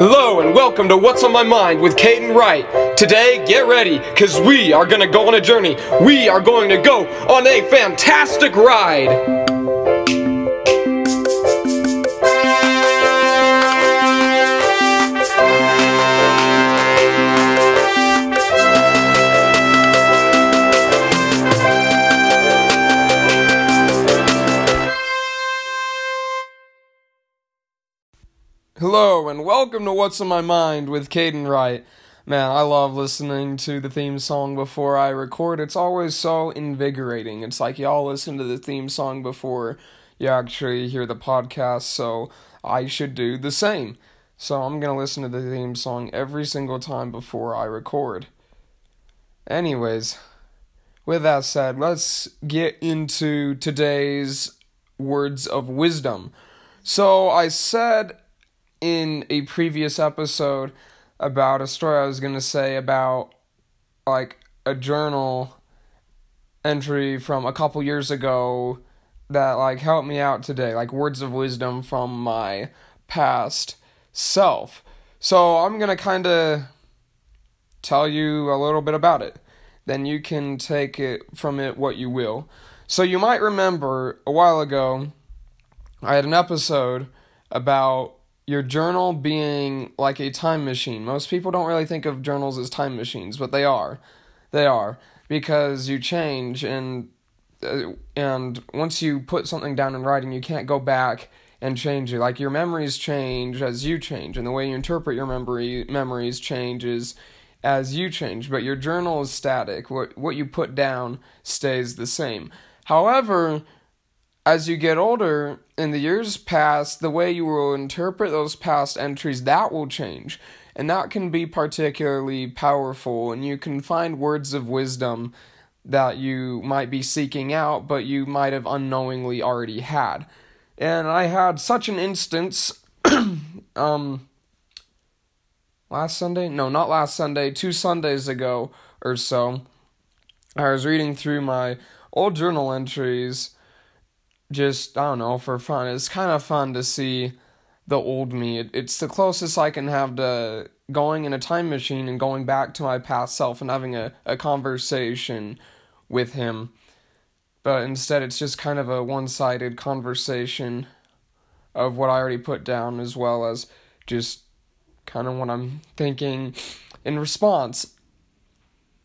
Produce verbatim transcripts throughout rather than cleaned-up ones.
Hello and welcome to What's on My Mind with Caden Wright. Today, get ready, because we are going to go on a journey. We are going to go on a fantastic ride. Hello and welcome to What's on My Mind with Caden Wright. Man, I love listening to the theme song before I record. It's always so invigorating. It's like y'all listen to the theme song before you actually hear the podcast, so I should do the same. So I'm going to listen to the theme song every single time before I record. Anyways, with that said, let's get into today's words of wisdom. So I said in a previous episode about a story I was going to say about, like, a journal entry from a couple years ago that, like, helped me out today. Like, words of wisdom from my past self. So I'm going to kind of tell you a little bit about it. Then you can take it from it what you will. So you might remember a while ago I had an episode about your journal being like a time machine. Most people don't really think of journals as time machines, but they are. They are. Because you change, and uh, and once you put something down in writing, you can't go back and change it. Like, your memories change as you change, and the way you interpret your memory memories changes as you change. But your journal is static. What what you put down stays the same. However, as you get older and the years pass, the way you will interpret those past entries, that will change. And that can be particularly powerful. And you can find words of wisdom that you might be seeking out, but you might have unknowingly already had. And I had such an instance um, last Sunday? No, not last Sunday. Two Sundays ago or so, I was reading through my old journal entries. Just, I don't know, for fun. It's kind of fun to see the old me. It, it's the closest I can have to going in a time machine and going back to my past self and having a, a conversation with him. But instead, it's just kind of a one-sided conversation of what I already put down, as well as just kind of what I'm thinking in response.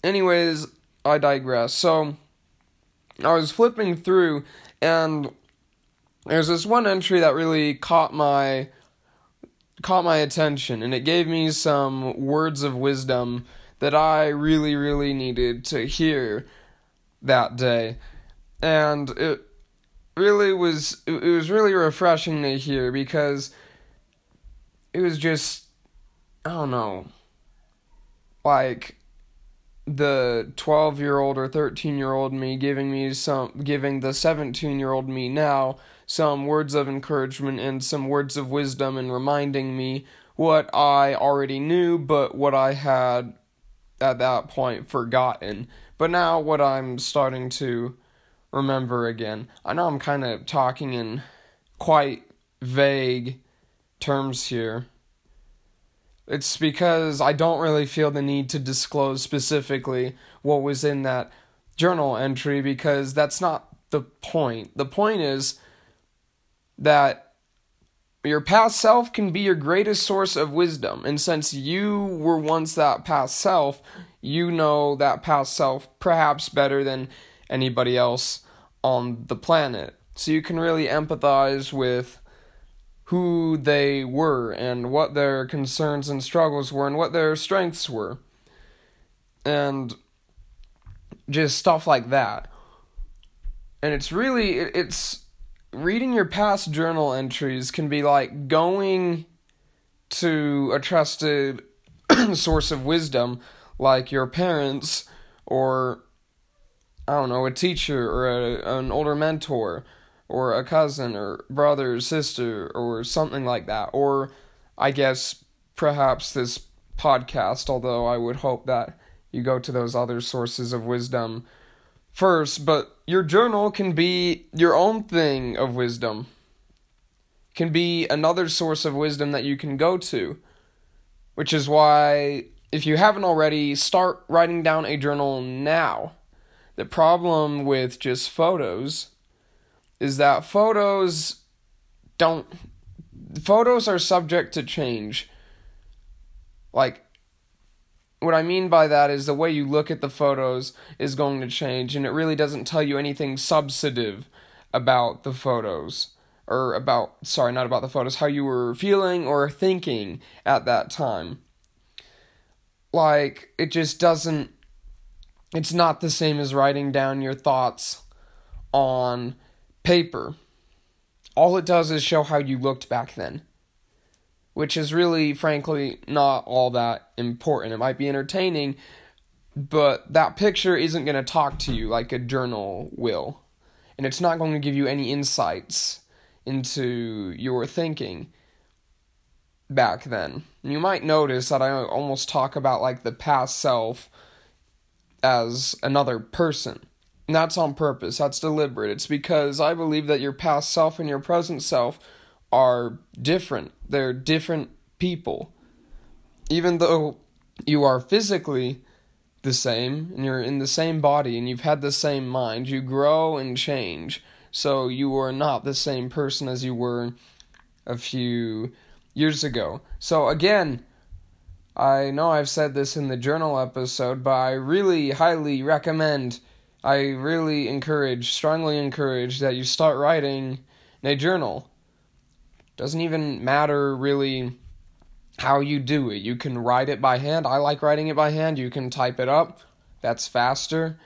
Anyways, I digress. So I was flipping through, and there's this one entry that really caught my caught my attention, and it gave me some words of wisdom that I really, really needed to hear that day. And it really was it was really refreshing to hear, because it was just, I don't know, like the twelve-year-old or thirteen-year-old me giving me some, giving the seventeen-year-old me now some words of encouragement and some words of wisdom, and reminding me what I already knew, but what I had at that point forgotten. But now what I'm starting to remember again. I know I'm kind of talking in quite vague terms here. It's because I don't really feel the need to disclose specifically what was in that journal entry, because that's not the point. The point is that your past self can be your greatest source of wisdom. And since you were once that past self, you know that past self perhaps better than anybody else on the planet. So you can really empathize with who they were, and what their concerns and struggles were, and what their strengths were, and just stuff like that. And it's really, it's, reading your past journal entries can be like going to a trusted source of wisdom, like your parents, or, I don't know, a teacher, or a, an older mentor, or a cousin, or brother, or sister, or something like that. Or, I guess, perhaps this podcast, although I would hope that you go to those other sources of wisdom first. But your journal can be your own thing of wisdom. Can be another source of wisdom that you can go to. which is why if you haven't already, start writing down a journal now. The problem with just photos is that photos don't... Photos are subject to change. Like, what I mean by that is the way you look at the photos is going to change, and it really doesn't tell you anything substantive about the photos. Or about, sorry, not about the photos, how you were feeling or thinking at that time. Like, it just doesn't, it's not the same as writing down your thoughts on paper. All it does is show how you looked back then, which is really, frankly, not all that important. It might be entertaining, but that picture isn't going to talk to you like a journal will, and it's not going to give you any insights into your thinking back then. And you might notice that I almost talk about like the past self as another person. And that's on purpose. That's deliberate. It's because I believe that your past self and your present self are different. They're different people. Even though you are physically the same and you're in the same body and you've had the same mind, you grow and change. So you are not the same person as you were a few years ago. So again, I know I've said this in the journal episode, but I really highly recommend, I really encourage, strongly encourage that you start writing in a journal. Doesn't even matter really how you do it. You can write it by hand. I like writing it by hand. You can type it up. That's faster.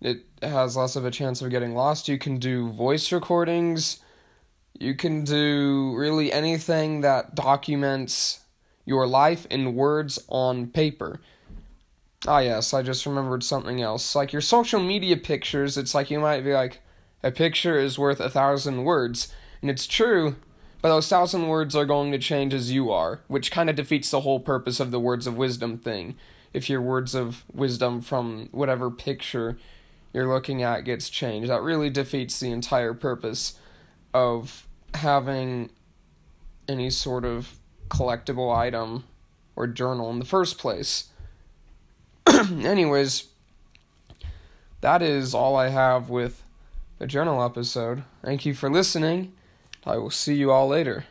It has less of a chance of getting lost. You can do voice recordings. You can do really anything that documents your life in words on paper. Ah, yes, I just remembered something else. Like your social media pictures, it's like you might be like, a picture is worth a thousand words. And it's true, but those thousand words are going to change as you are, which kind of defeats the whole purpose of the words of wisdom thing. If your words of wisdom from whatever picture you're looking at gets changed, that really defeats the entire purpose of having any sort of collectible item or journal in the first place. Anyways, that is all I have with the journal episode. Thank you for listening. I will see you all later.